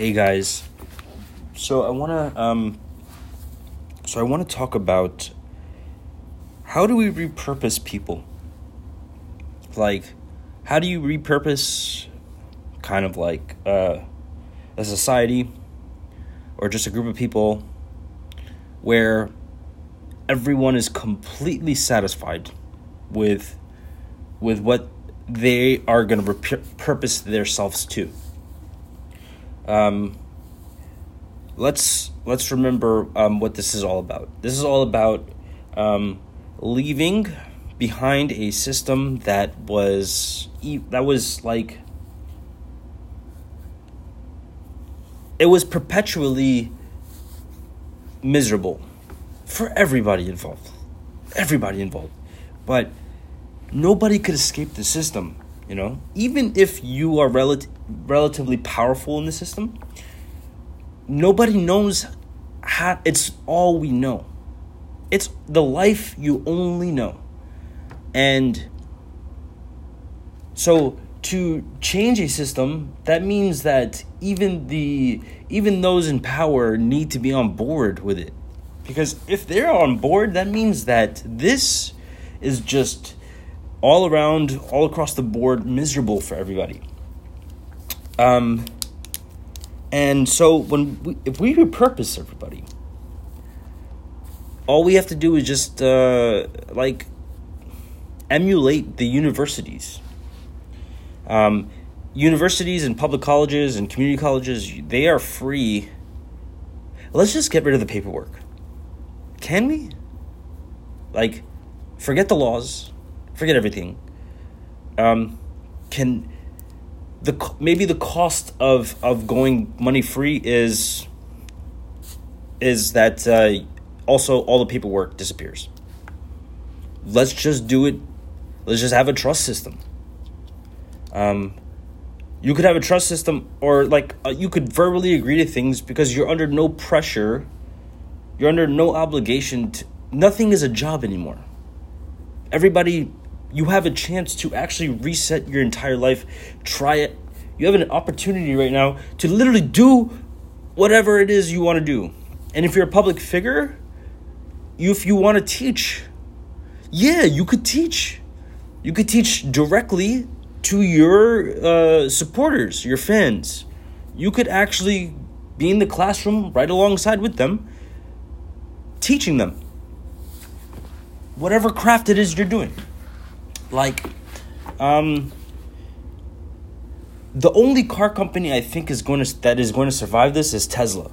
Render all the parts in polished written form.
Hey guys, so I want to talk about how do we repurpose people? Like, how do you repurpose kind of like a society or just a group of people where everyone is completely satisfied with what they are going to repurpose themselves to? Let's remember what this is all about. This is all about leaving behind a system that was like it was perpetually miserable for everybody involved. But nobody could escape the system. You know, even if you are relatively powerful in the system, nobody knows how. It's all we know. It's the life you only know. And so to change a system, that means that even those in power need to be on board with it. Because if they're on board, that means that this is just all around, all across the board, miserable for everybody. And so if we repurpose everybody, all we have to do is just emulate the universities. Universities and public colleges and community colleges, they are free. Let's just get rid of the paperwork. Can we? Like, forget the laws. Forget everything. Maybe the cost of going money free is that also all the paperwork disappears. Let's just do it. Let's just have a trust system. You could have a trust system, or you could verbally agree to things because you're under no pressure. You're under no obligation. Nothing is a job anymore. Everybody. You have a chance to actually reset your entire life. Try it. You have an opportunity right now to literally do whatever it is you want to do. And if you're a public figure, if you want to teach, yeah, you could teach. You could teach directly to your supporters, your fans. You could actually be in the classroom right alongside with them, teaching them whatever craft it is you're doing. The only car company I think is going to survive this is Tesla.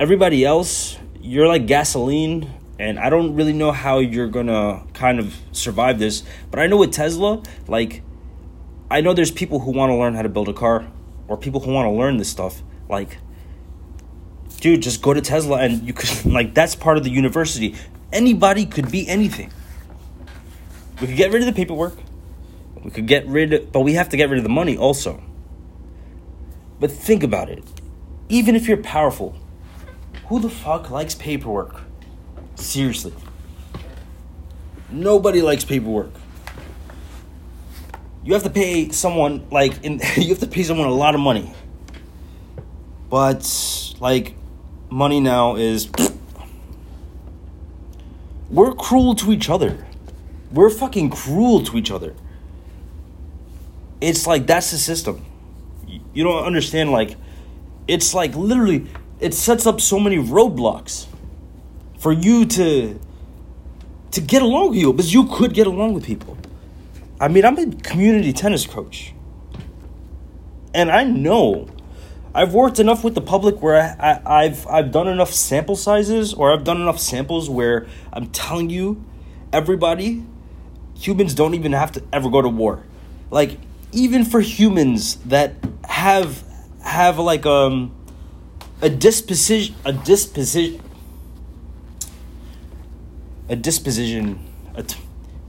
Everybody else, you're like gasoline, and I don't really know how you're gonna kind of survive this. But I know with Tesla, I know there's people who want to learn how to build a car, or people who want to learn this stuff, Dude, just go to Tesla and you could, that's part of the university. Anybody could be anything. We could get rid of the paperwork. But we have to get rid of the money also. But think about it. Even if you're powerful, who the fuck likes paperwork? Seriously. Nobody likes paperwork. You have to pay someone, a lot of money. But, money now is... We're cruel to each other. We're fucking cruel to each other. It's that's the system. You don't understand, It's literally... It sets up so many roadblocks for you to get along with you. Because you could get along with people. I mean, I'm a community tennis coach. And I know... I've worked enough with the public where I've done enough sample sizes, or I've done enough samples where I'm telling you, everybody, humans don't even have to ever go to war. Even for humans that have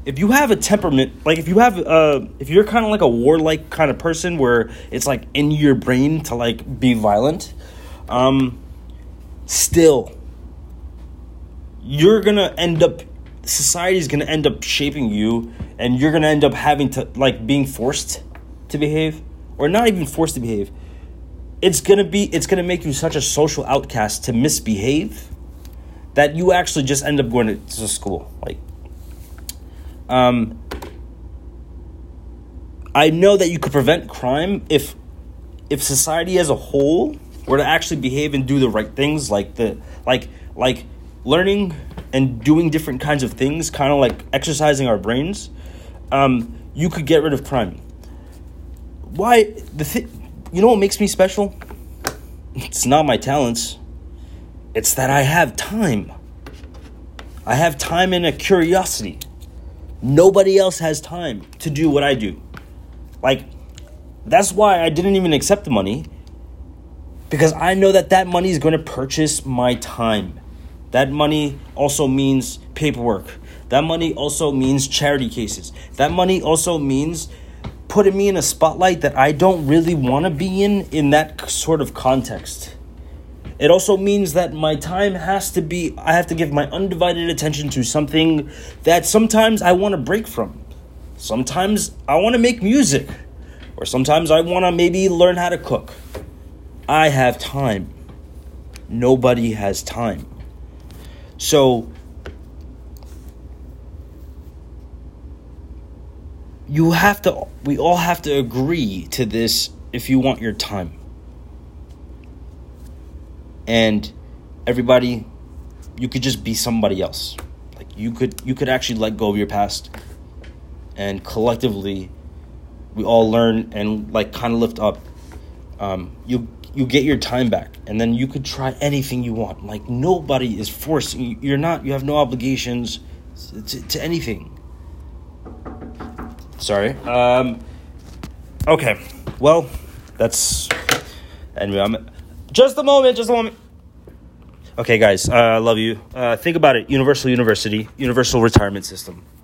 if you have a temperament, if you're kind of a warlike kind of person where it's in your brain to be violent, still, society's gonna end up shaping you and you're going to end up having to, like, being forced to behave, or not even forced to behave. It's going to make you such a social outcast to misbehave that you actually just end up going to school. Like, I know that you could prevent crime if society as a whole were to actually behave and do the right things, like learning and doing different kinds of things, kind of like exercising our brains. You could get rid of crime. You know what makes me special? It's not my talents. It's that I have time. I have time and a curiosity. Nobody else has time to do what I do. Like, that's why I didn't even accept the money, because I know that money is going to purchase my time. That money also means paperwork. That money also means charity cases. That money also means putting me in a spotlight that I don't really want to be in that sort of context. It also means that my time I have to give my undivided attention to something that sometimes I want to break from. Sometimes I want to make music, or sometimes I want to maybe learn how to cook. I have time. Nobody has time. So we all have to agree to this if you want your time. And everybody, you could just be somebody else. Like, you could actually let go of your past, and collectively we all learn and, like, kind of lift up. You get your time back, and then you could try anything you want. Like, nobody is forcing you. You have no obligations to anything. Sorry. Okay. Well, that's anyway. Just a moment. Okay, guys, I love you. Think about it. Universal University, Universal Retirement System.